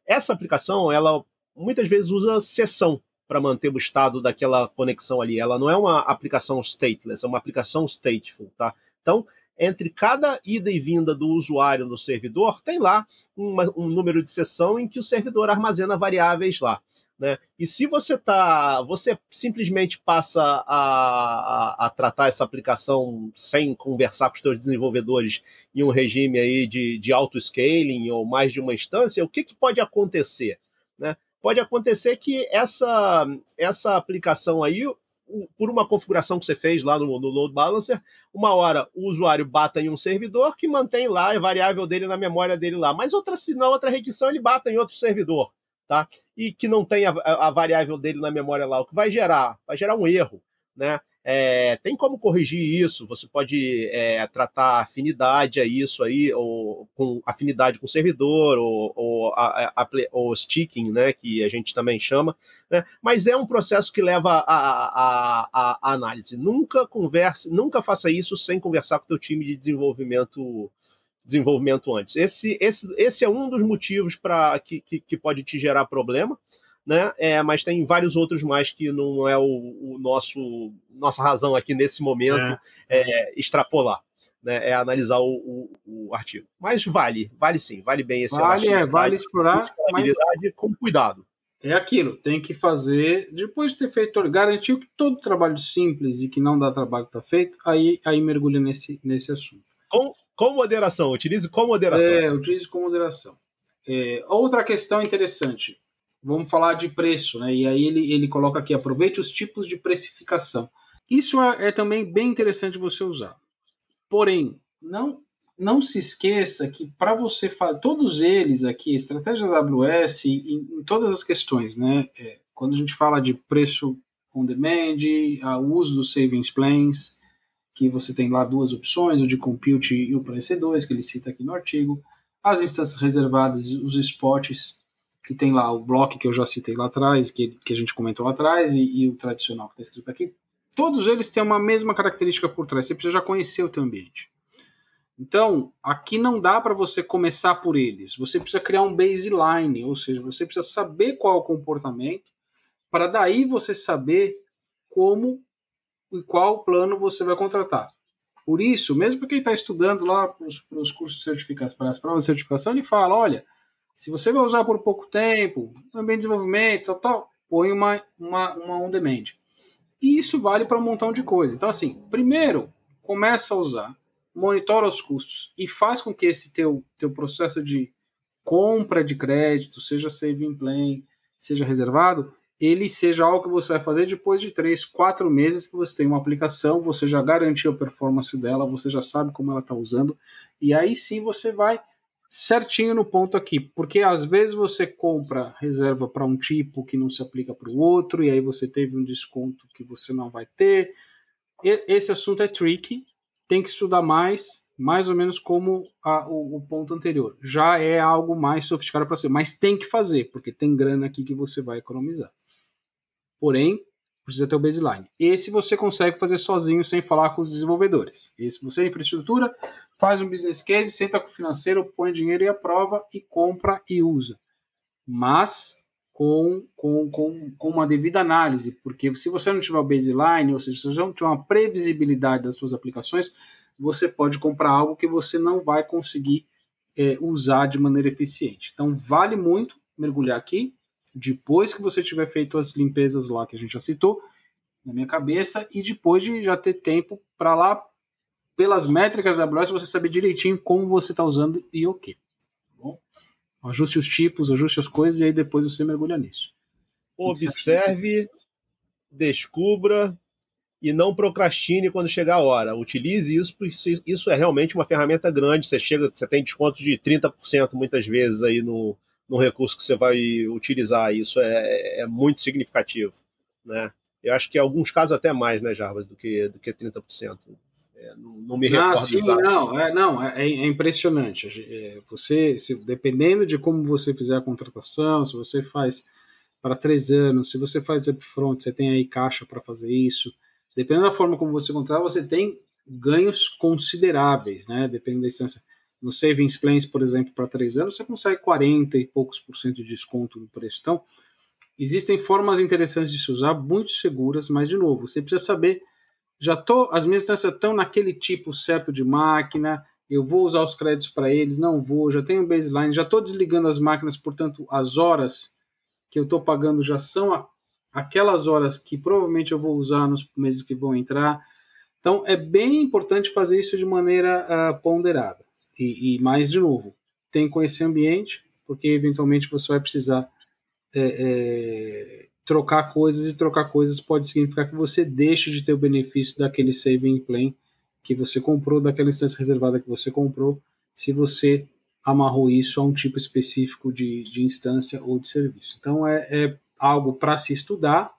Essa aplicação, ela muitas vezes usa sessão para manter o estado daquela conexão ali. Ela não é uma aplicação stateless, é uma aplicação stateful, tá? Então, entre cada ida e vinda do usuário no servidor, tem lá uma, um número de sessão em que o servidor armazena variáveis lá, né? E se você tá, você simplesmente passa a, a, a tratar essa aplicação sem conversar com os seus desenvolvedores em um regime aí de, de auto-scaling ou mais de uma instância, o que, que pode acontecer, né? Pode acontecer que essa, essa aplicação aí, por uma configuração que você fez lá no, no Load Balancer, uma hora o usuário bata em um servidor que mantém lá a variável dele na memória dele lá, mas outra, na outra requisição ele bata em outro servidor, tá? E que não tem a, a variável dele na memória lá, o que vai gerar? Vai gerar um erro, né? É, tem como corrigir isso, você pode é, tratar afinidade a isso aí, ou com afinidade com o servidor, ou, ou, a, a, ou sticking, né, que a gente também chama, né, mas é um processo que leva a, a, a análise. Nunca converse, nunca faça isso sem conversar com o teu time de desenvolvimento, desenvolvimento antes. Esse, esse, esse é um dos motivos pra, que, que, que pode te gerar problema, né? É, mas tem vários outros mais que não é o, o nosso nossa razão aqui nesse momento é. É, extrapolar, né? É analisar o, o, o artigo. Mas vale, vale sim, vale bem esse vale, é, vale explorar, mas com cuidado. É aquilo, tem que fazer, depois de ter feito, garantir que todo trabalho simples e que não dá trabalho está feito, aí, aí mergulha nesse, nesse assunto. Com, com moderação, utilize com moderação. É, utilize com moderação. É, outra questão interessante. Vamos falar de preço, né? E aí ele, ele coloca aqui, aproveite os tipos de precificação. Isso é, é também bem interessante você usar. Porém, não, não se esqueça que para você fazer, todos eles aqui, estratégia da A W S, em, em todas as questões, né? É, quando a gente fala de preço on demand, o uso dos savings plans, que você tem lá duas opções, o de compute e o para E C dois, que ele cita aqui no artigo, as instâncias reservadas, os spots, que tem lá o bloco que eu já citei lá atrás, que, que a gente comentou lá atrás, e, e o tradicional que está escrito aqui, todos eles têm uma mesma característica por trás, você precisa já conhecer o teu ambiente. Então, aqui não dá para você começar por eles, você precisa criar um baseline, ou seja, você precisa saber qual é o comportamento, para daí você saber como e qual plano você vai contratar. Por isso, mesmo para quem está estudando lá para os cursos de certificação, para as provas de certificação, ele fala, olha, se você vai usar por pouco tempo, também desenvolvimento, tal, tal, põe uma, uma, uma on-demand. E isso vale para um montão de coisa. Então, assim, primeiro, começa a usar, monitora os custos e faz com que esse teu, teu processo de compra de crédito, seja saving plan, seja reservado, ele seja algo que você vai fazer depois de três, quatro meses que você tem uma aplicação, você já garantiu a performance dela, você já sabe como ela está usando, e aí sim você vai certinho no ponto aqui, porque às vezes você compra reserva para um tipo que não se aplica para o outro, e aí você teve um desconto que você não vai ter. E, esse assunto é tricky, tem que estudar mais, mais ou menos como a, o, o ponto anterior. Já é algo mais sofisticado para você, mas tem que fazer, porque tem grana aqui que você vai economizar. Porém, precisa ter o baseline. Esse você consegue fazer sozinho, sem falar com os desenvolvedores. Esse você é infraestrutura, faz um business case, senta com o financeiro, põe dinheiro e aprova, e compra e usa. Mas com, com, com, com uma devida análise, porque se você não tiver o baseline, ou seja, se você não tiver uma previsibilidade das suas aplicações, você pode comprar algo que você não vai conseguir é, usar de maneira eficiente. Então, vale muito mergulhar aqui. Depois que você tiver feito as limpezas lá que a gente já citou, na minha cabeça, e depois de já ter tempo para lá, pelas métricas da A W S, você saber direitinho como você está usando e o quê. Tá bom? Ajuste os tipos, ajuste as coisas, e aí depois você mergulha nisso. Observe, descubra e não procrastine quando chegar a hora. Utilize isso, porque isso é realmente uma ferramenta grande. Você chega, você tem desconto de trinta por cento muitas vezes aí no... num recurso que você vai utilizar. Isso é, é muito significativo, né? Eu acho que em alguns casos até mais, né, Jarbas, do que, do que trinta por cento. É, não, não me recordo. Ah, sim, não, é, não, é, é impressionante. É, você, se, dependendo de como você fizer a contratação, se você faz para três anos, se você faz upfront, você tem aí caixa para fazer isso. Dependendo da forma como você contratar, você tem ganhos consideráveis, né? Dependendo da instância. No Savings Plans, por exemplo, para três anos, você consegue quarenta e poucos por cento de desconto no preço. Então, existem formas interessantes de se usar, muito seguras, mas, de novo, você precisa saber, já tô, as minhas instâncias estão naquele tipo certo de máquina, eu vou usar os créditos para eles, não vou, já tenho um baseline, já estou desligando as máquinas, portanto, as horas que eu estou pagando já são a, aquelas horas que provavelmente eu vou usar nos meses que vão entrar. Então, é bem importante fazer isso de maneira uh, ponderada. E, e mais, de novo, tem que conhecer o ambiente, porque eventualmente você vai precisar é, é, trocar coisas, e trocar coisas pode significar que você deixe de ter o benefício daquele saving plan que você comprou, daquela instância reservada que você comprou, se você amarrou isso a um tipo específico de, de instância ou de serviço. Então é, é algo para se estudar,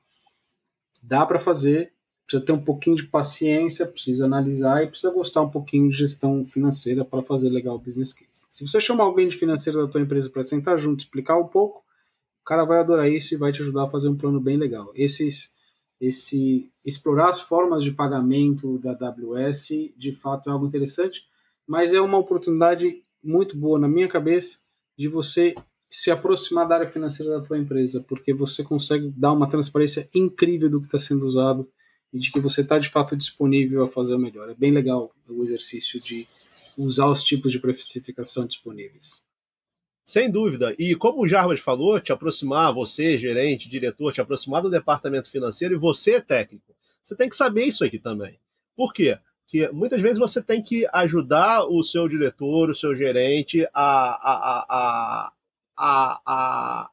dá para fazer, precisa ter um pouquinho de paciência, precisa analisar e precisa gostar um pouquinho de gestão financeira para fazer legal o business case. Se você chamar alguém de financeiro da tua empresa para sentar junto, explicar um pouco, o cara vai adorar isso e vai te ajudar a fazer um plano bem legal. Esses, esse, explorar as formas de pagamento da A W S, de fato, é algo interessante, mas é uma oportunidade muito boa, na minha cabeça, de você se aproximar da área financeira da tua empresa, porque você consegue dar uma transparência incrível do que está sendo usado, e de que você está, de fato, disponível a fazer o melhor. É bem legal o exercício de usar os tipos de precificação disponíveis. Sem dúvida. E como o Jarbas falou, te aproximar, você, gerente, diretor, te aproximar do departamento financeiro, e você, técnico, você tem que saber isso aqui também. Por quê? Porque muitas vezes você tem que ajudar o seu diretor, o seu gerente a... a, a, a, a, a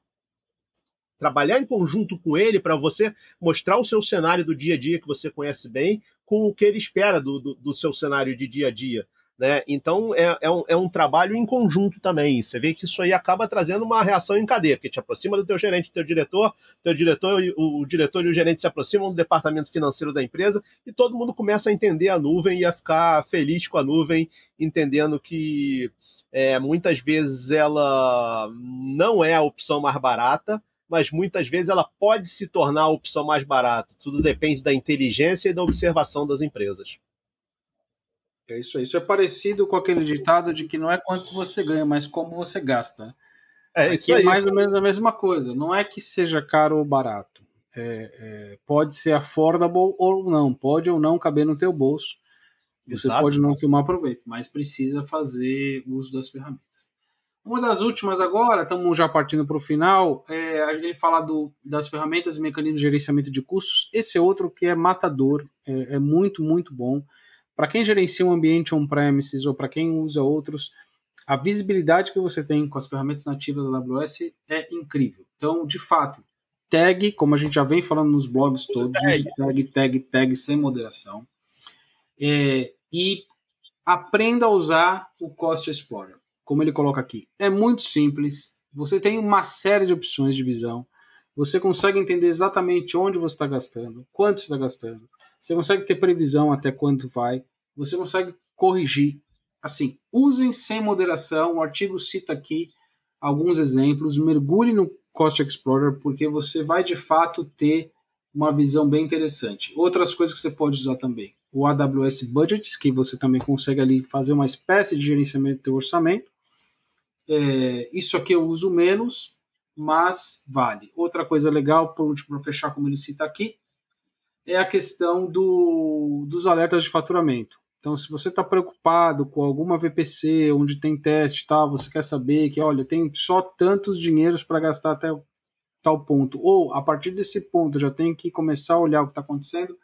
trabalhar em conjunto com ele para você mostrar o seu cenário do dia a dia que você conhece bem com o que ele espera do, do, do seu cenário de dia a dia, né? Então, é, é, um, é um trabalho em conjunto também. Você vê que isso aí acaba trazendo uma reação em cadeia, porque te aproxima do teu gerente, do teu diretor, teu diretor o, o diretor e o gerente se aproximam do departamento financeiro da empresa, e todo mundo começa a entender a nuvem e a ficar feliz com a nuvem, entendendo que é, muitas vezes ela não é a opção mais barata, mas muitas vezes ela pode se tornar a opção mais barata. Tudo depende da inteligência e da observação das empresas. É isso aí. Isso é parecido com aquele ditado de que não é quanto você ganha, mas como você gasta. É Aqui isso aí. É mais ou menos a mesma coisa. Não é que seja caro ou barato. É, é, pode ser affordable ou não. Pode ou não caber no teu bolso. Você Exato. Pode não tomar proveito, mas precisa fazer uso das ferramentas. Uma das últimas agora, estamos já partindo para o final, é, ele fala do, das ferramentas e mecanismos de gerenciamento de custos. Esse é outro que é matador, é, é muito, muito bom. Para quem gerencia um ambiente on-premises ou para quem usa outros, a visibilidade que você tem com as ferramentas nativas da A W S é incrível. Então, de fato, tag, como a gente já vem falando nos blogs todos, tag, tag, tag, tag sem moderação. É, e aprenda a usar o Cost Explorer. como ele coloca aqui. É muito simples, você tem uma série de opções de visão, você consegue entender exatamente onde você está gastando, quanto você está gastando, você consegue ter previsão até quanto vai, você consegue corrigir. Assim, usem sem moderação, o artigo cita aqui alguns exemplos, mergulhe no Cost Explorer, porque você vai de fato ter uma visão bem interessante. Outras coisas que você pode usar também, o A W S Budgets, que você também consegue ali fazer uma espécie de gerenciamento do teu orçamento. É, isso aqui eu uso menos, mas vale. Outra coisa legal, por último, para fechar, como ele cita aqui, é a questão do, dos alertas de faturamento. Então, se você está preocupado com alguma V P C, onde tem teste e tal, você quer saber que, olha, eu tenho só tantos dinheiros para gastar até tal ponto, ou a partir desse ponto eu já tenho que começar a olhar o que está acontecendo,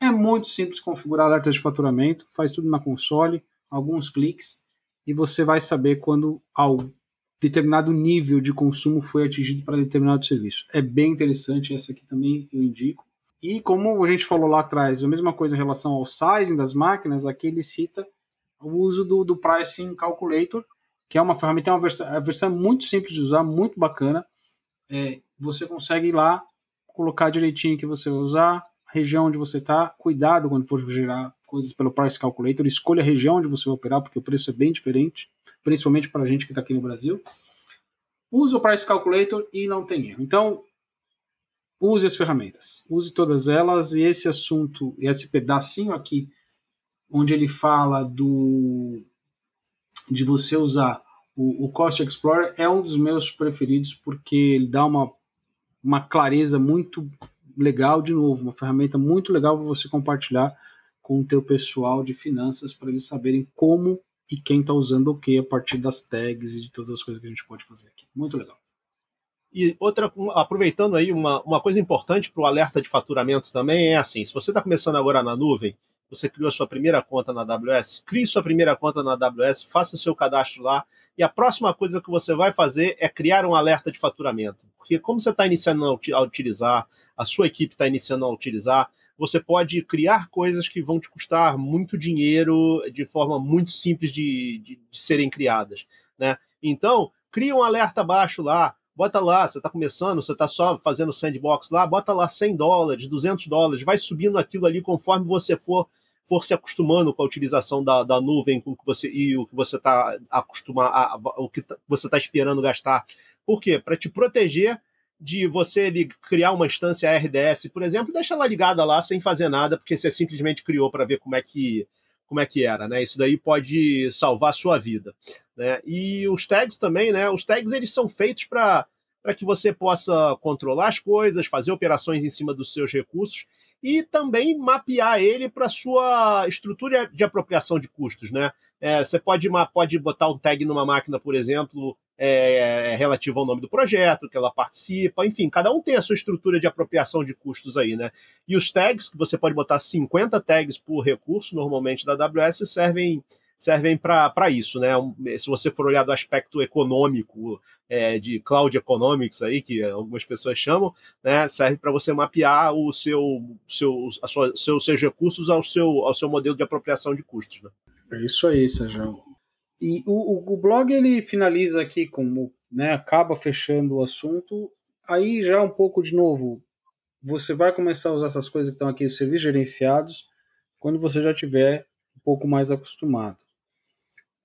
é muito simples configurar alertas de faturamento, faz tudo na console, alguns cliques, e você vai saber quando algo, determinado nível de consumo foi atingido para determinado serviço. É bem interessante, essa aqui também eu indico. E como a gente falou lá atrás, a mesma coisa em relação ao sizing das máquinas, aqui ele cita o uso do, do Pricing Calculator, que é uma ferramenta, é uma versão, é uma versão muito simples de usar, muito bacana. É, você consegue ir lá, colocar direitinho que você vai usar, a região onde você está, cuidado quando for gerar coisas pelo Price Calculator, escolha a região onde você vai operar, porque o preço é bem diferente, principalmente para a gente que está aqui no Brasil. Usa o Price Calculator e não tem erro. Então, use as ferramentas, use todas elas, e esse assunto, esse pedacinho aqui, onde ele fala do, de você usar o, o Cost Explorer, é um dos meus preferidos, porque ele dá uma, uma clareza muito legal, de novo, uma ferramenta muito legal para você compartilhar com o teu pessoal de finanças, para eles saberem como e quem está usando o que, a partir das tags e de todas as coisas que a gente pode fazer aqui. Muito legal. E outra, aproveitando aí, uma, uma coisa importante para o alerta de faturamento também é assim, se você está começando agora na nuvem, você criou a sua primeira conta na A W S, crie sua primeira conta na A W S, faça o seu cadastro lá, e a próxima coisa que você vai fazer é criar um alerta de faturamento. Porque como você está iniciando a utilizar, a sua equipe está iniciando a utilizar, você pode criar coisas que vão te custar muito dinheiro de forma muito simples de, de, de serem criadas, né? Então, cria um alerta abaixo lá, bota lá, você está começando, você está só fazendo sandbox lá, bota lá cem dólares, duzentos dólares, vai subindo aquilo ali conforme você for, for se acostumando com a utilização da, da nuvem, com que você, e o que você está acostumado, o que você está esperando gastar. Por quê? Para te proteger de você criar uma instância R D S, por exemplo, deixa ela ligada lá sem fazer nada, porque você simplesmente criou para ver como é que... como é que era, né? Isso daí pode salvar a sua vida, né? E os tags também, né? Os tags, eles são feitos para para que você possa controlar as coisas, fazer operações em cima dos seus recursos e também mapear ele para sua estrutura de apropriação de custos, né? É, você pode, pode botar um tag numa máquina, por exemplo, é, relativo ao nome do projeto, que ela participa, enfim, cada um tem a sua estrutura de apropriação de custos aí, né? E os tags, que você pode botar cinquenta tags por recurso, normalmente da A W S, servem, servem para isso, né? Se você for olhar do aspecto econômico, é, de cloud economics aí, que algumas pessoas chamam, né? Serve para você mapear o seu, seu, a sua, seu, seus recursos ao seu, ao seu modelo de apropriação de custos, né? É isso aí, Sérgio. E o, o blog, ele finaliza aqui, como, né, acaba fechando o assunto. Aí já um pouco de novo, você vai começar a usar essas coisas que estão aqui, os serviços gerenciados, quando você já tiver um pouco mais acostumado.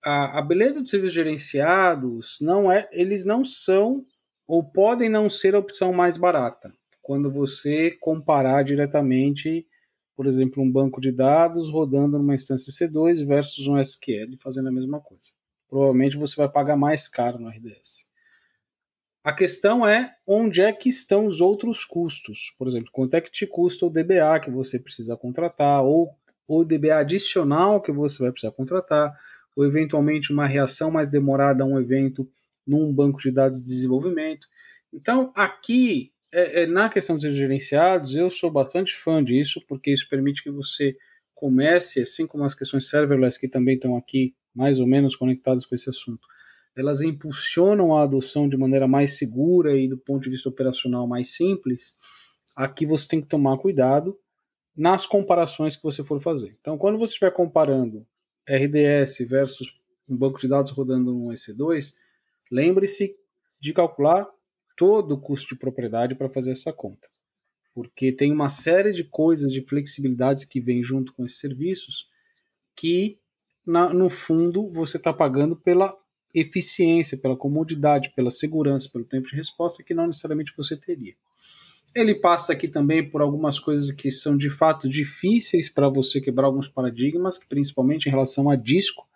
A, a beleza dos serviços gerenciados não é, eles não são ou podem não ser a opção mais barata. Quando você comparar diretamente, por exemplo, um banco de dados rodando numa instância E C dois versus um S Q L fazendo a mesma coisa. Provavelmente você vai pagar mais caro no R D S. A questão é onde é que estão os outros custos. Por exemplo, quanto é que te custa o D B A que você precisa contratar, ou o D B A adicional que você vai precisar contratar, ou eventualmente uma reação mais demorada a um evento num banco de dados de desenvolvimento. Então, aqui... É, é, na questão dos gerenciados, eu sou bastante fã disso, porque isso permite que você comece, assim como as questões serverless, que também estão aqui mais ou menos conectadas com esse assunto, elas impulsionam a adoção de maneira mais segura e do ponto de vista operacional mais simples. Aqui você tem que tomar cuidado nas comparações que você for fazer. Então, quando você estiver comparando R D S versus um banco de dados rodando um E C dois, lembre-se de calcular todo o custo de propriedade para fazer essa conta, porque tem uma série de coisas, de flexibilidades que vem junto com esses serviços que, na, no fundo, você está pagando pela eficiência, pela comodidade, pela segurança, pelo tempo de resposta que não necessariamente você teria. Ele passa aqui também por algumas coisas que são de fato difíceis para você quebrar alguns paradigmas, principalmente em relação a disco.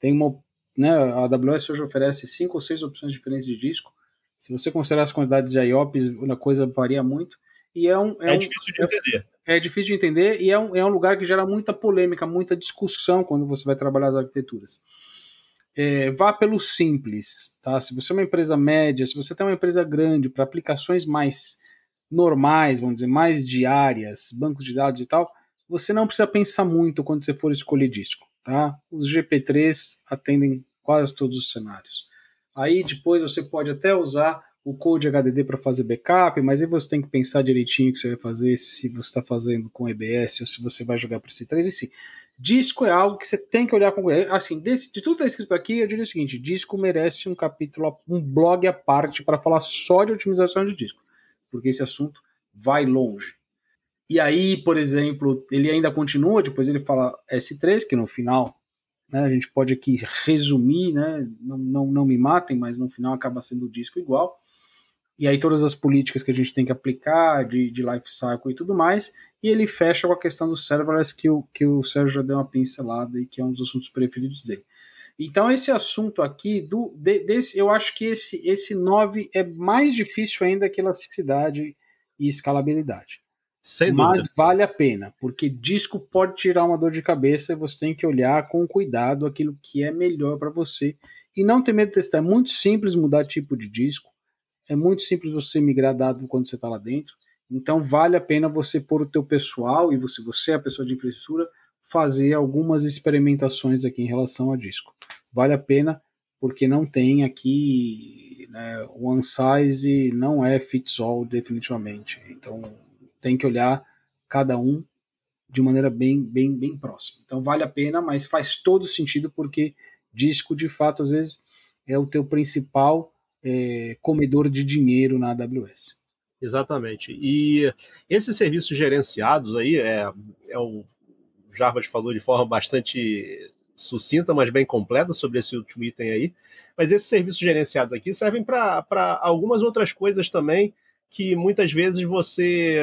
Tem uma, né, a AWS hoje oferece cinco ou seis opções diferentes de disco. Se você considerar as quantidades de I O P S, a coisa varia muito. E é, um, é, é difícil um, de entender. É, é difícil de entender e é um, é um lugar que gera muita polêmica, muita discussão quando você vai trabalhar as arquiteturas. É, vá pelo simples, tá? Se você é uma empresa média, se você tem uma empresa grande, para aplicações mais normais, vamos dizer, mais diárias, bancos de dados e tal, você não precisa pensar muito quando você for escolher disco, tá? Os G P três atendem quase todos os cenários. Aí depois você pode até usar o Code H D D para fazer backup, mas aí você tem que pensar direitinho o que você vai fazer, se você está fazendo com E B S ou se você vai jogar para C três, e sim. Disco é algo que você tem que olhar com... Assim, desse, de tudo que está escrito aqui, eu diria o seguinte, disco merece um capítulo, um blog à parte para falar só de otimização de disco, porque esse assunto vai longe. E aí, por exemplo, ele ainda continua, depois ele fala S três, que no final, né, a gente pode aqui resumir, né, não, não, não me matem, mas no final acaba sendo o disco igual. E aí todas as políticas que a gente tem que aplicar de, de lifecycle e tudo mais, e ele fecha com a questão do serverless, que o, que o Sérgio já deu uma pincelada e que é um dos assuntos preferidos dele. Então esse assunto aqui, do, de, desse, eu acho que esse, esse nove é mais difícil ainda que elasticidade e escalabilidade. Sem Mas dúvida. Vale a pena, porque disco pode tirar uma dor de cabeça e você tem que olhar com cuidado aquilo que é melhor para você e não ter medo de testar. É muito simples mudar tipo de disco. É muito simples você migrar dado quando você está lá dentro. Então vale a pena você pôr o teu pessoal, e se você, você é a pessoa de infraestrutura, fazer algumas experimentações aqui em relação a disco. Vale a pena porque não tem aqui, né, one size, não é fits all definitivamente. Então tem que olhar cada um de maneira bem, bem, bem próxima. Então vale a pena, mas faz todo sentido porque disco de fato às vezes é o teu principal É, comedor de dinheiro na A W S. Exatamente. E esses serviços gerenciados aí, é, é o, o Jarbas falou de forma bastante sucinta, mas bem completa sobre esse último item aí, mas esses serviços gerenciados aqui servem para algumas outras coisas também, que muitas vezes você,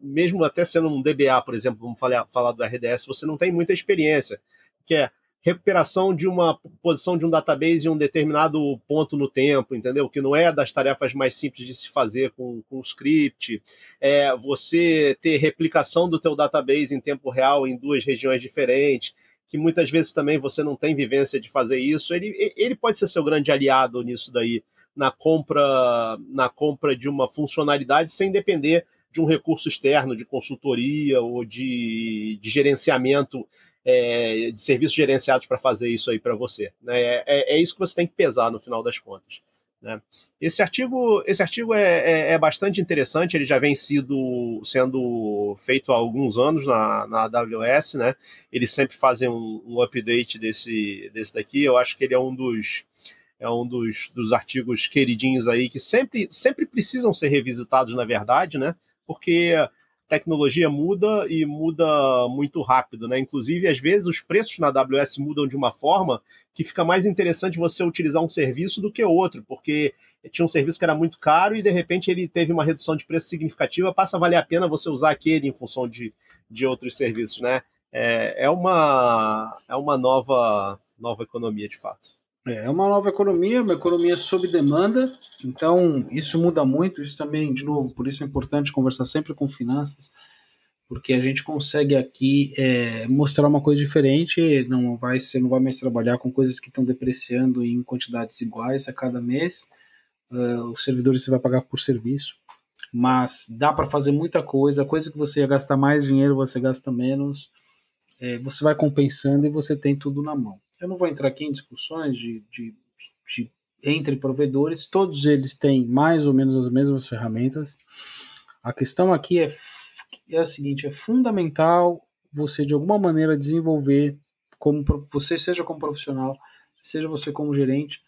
mesmo até sendo um D B A, por exemplo, vamos falar, falar do R D S, você não tem muita experiência, que é recuperação de uma posição de um database em um determinado ponto no tempo, entendeu? Que não é das tarefas mais simples de se fazer com, com script. É você ter replicação do teu database em tempo real em duas regiões diferentes, que muitas vezes também você não tem vivência de fazer isso. Ele, ele pode ser seu grande aliado nisso daí, na compra, na compra de uma funcionalidade sem depender de um recurso externo, de consultoria ou de, de gerenciamento É, de serviços gerenciados para fazer isso aí para você, né? É, é, é isso que você tem que pesar no final das contas, né? Esse artigo, esse artigo é, é, é bastante interessante, ele já vem sido, sendo feito há alguns anos na, na A W S, né? Eles sempre fazem um, um update desse, desse daqui, eu acho que ele é um dos, é um dos, dos artigos queridinhos aí, que sempre, sempre precisam ser revisitados, na verdade, né? Porque tecnologia muda e muda muito rápido, né? Inclusive, às vezes, os preços na A W S mudam de uma forma que fica mais interessante você utilizar um serviço do que outro, porque tinha um serviço que era muito caro e, de repente, ele teve uma redução de preço significativa, passa a valer a pena você usar aquele em função de, de outros serviços, né? É, é uma, é uma nova, nova economia, de fato. É uma nova economia, uma economia sob demanda, então isso muda muito, isso também, de novo, por isso é importante conversar sempre com finanças, porque a gente consegue aqui é, mostrar uma coisa diferente, não vai, você não vai mais trabalhar com coisas que estão depreciando em quantidades iguais a cada mês, uh, os servidores você vai pagar por serviço, mas dá para fazer muita coisa, coisa que você ia gastar mais dinheiro, você gasta menos, é, você vai compensando e você tem tudo na mão. Eu não vou entrar aqui em discussões de, de, de, entre provedores, todos eles têm mais ou menos as mesmas ferramentas. A questão aqui é, é a seguinte, é fundamental você de alguma maneira desenvolver, como você seja como profissional, seja você como gerente,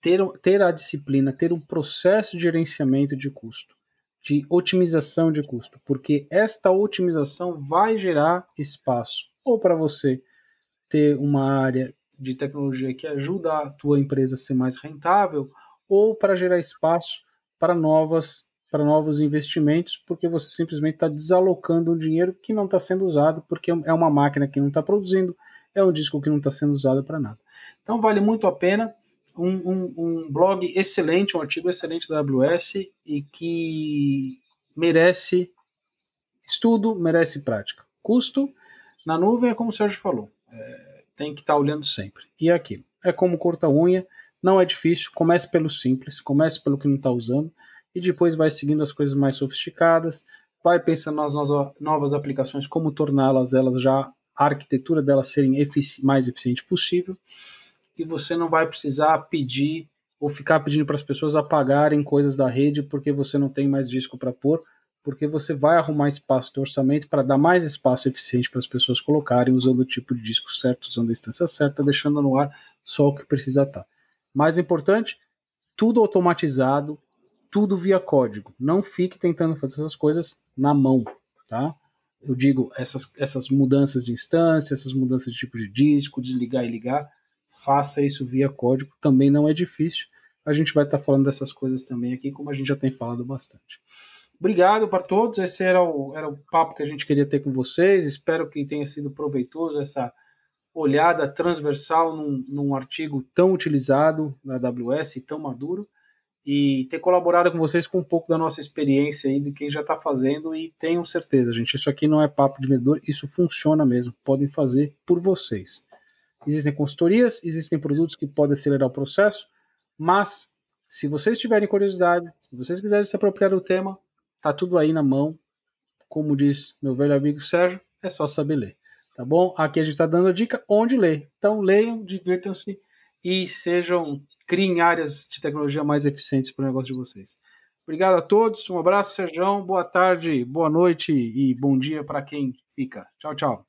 ter, ter a disciplina, ter um processo de gerenciamento de custo, de otimização de custo, porque esta otimização vai gerar espaço, ou para você ter uma área de tecnologia que ajuda a tua empresa a ser mais rentável, ou para gerar espaço para novas para novos investimentos, porque você simplesmente está desalocando um dinheiro que não está sendo usado, porque é uma máquina que não está produzindo, é um disco que não está sendo usado para nada. Então vale muito a pena, um, um, um blog excelente, um artigo excelente da A W S e que merece estudo, merece prática. Custo na nuvem é como o Sérgio falou, é, tem que estar tá olhando sempre. E é aquilo, é como cortar unha, não é difícil, comece pelo simples, comece pelo que não está usando, e depois vai seguindo as coisas mais sofisticadas, vai pensando nas novas aplicações, como torná-las, elas já, a arquitetura delas serem efici- mais eficiente possível, e você não vai precisar pedir ou ficar pedindo para as pessoas apagarem coisas da rede porque você não tem mais disco para pôr, porque você vai arrumar espaço do orçamento para dar mais espaço eficiente para as pessoas colocarem, usando o tipo de disco certo, usando a instância certa, deixando no ar só o que precisa estar. Mais importante, tudo automatizado, tudo via código. Não fique tentando fazer essas coisas na mão, tá? Eu digo, essas, essas mudanças de instância, essas mudanças de tipo de disco, desligar e ligar, faça isso via código, também não é difícil. A gente vai estar tá falando dessas coisas também aqui, como a gente já tem falado bastante. Obrigado para todos, esse era o, era o papo que a gente queria ter com vocês, espero que tenha sido proveitoso essa olhada transversal num, num artigo tão utilizado na A W S e tão maduro, e ter colaborado com vocês com um pouco da nossa experiência aí, de quem já está fazendo, e tenham certeza, gente, isso aqui não é papo de vendedor, isso funciona mesmo, podem fazer por vocês. Existem consultorias, existem produtos que podem acelerar o processo, mas se vocês tiverem curiosidade, se vocês quiserem se apropriar do tema, tá tudo aí na mão, como diz meu velho amigo Sérgio, é só saber ler, tá bom? Aqui a gente está dando a dica onde ler, então leiam, divirtam-se e sejam... criem áreas de tecnologia mais eficientes para o negócio de vocês. Obrigado a todos, um abraço, Sérgio, boa tarde, boa noite e bom dia para quem fica. Tchau, tchau.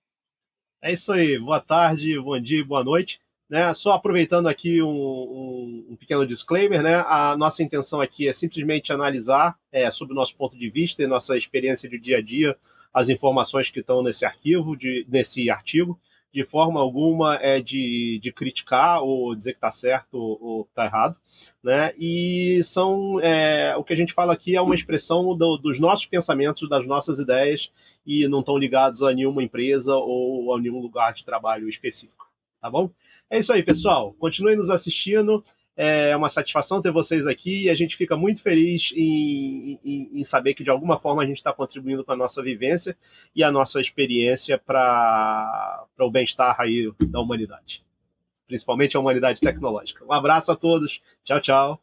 É isso aí, boa tarde, bom dia e boa noite. Né, só aproveitando aqui um, um, um pequeno disclaimer, né, a nossa intenção aqui é simplesmente analisar, é, sob o nosso ponto de vista e nossa experiência de dia a dia, as informações que estão nesse arquivo, de, nesse artigo, de forma alguma é de, de criticar ou dizer que está certo ou está errado, né? E são, é, o que a gente fala aqui é uma expressão do, dos nossos pensamentos, das nossas ideias, e não estão ligados a nenhuma empresa ou a nenhum lugar de trabalho específico, tá bom? É isso aí, pessoal. Continuem nos assistindo. É uma satisfação ter vocês aqui e a gente fica muito feliz em, em, em saber que de alguma forma a gente está contribuindo com a nossa vivência e a nossa experiência para o bem-estar aí da humanidade, principalmente a humanidade tecnológica. Um abraço a todos, tchau, tchau.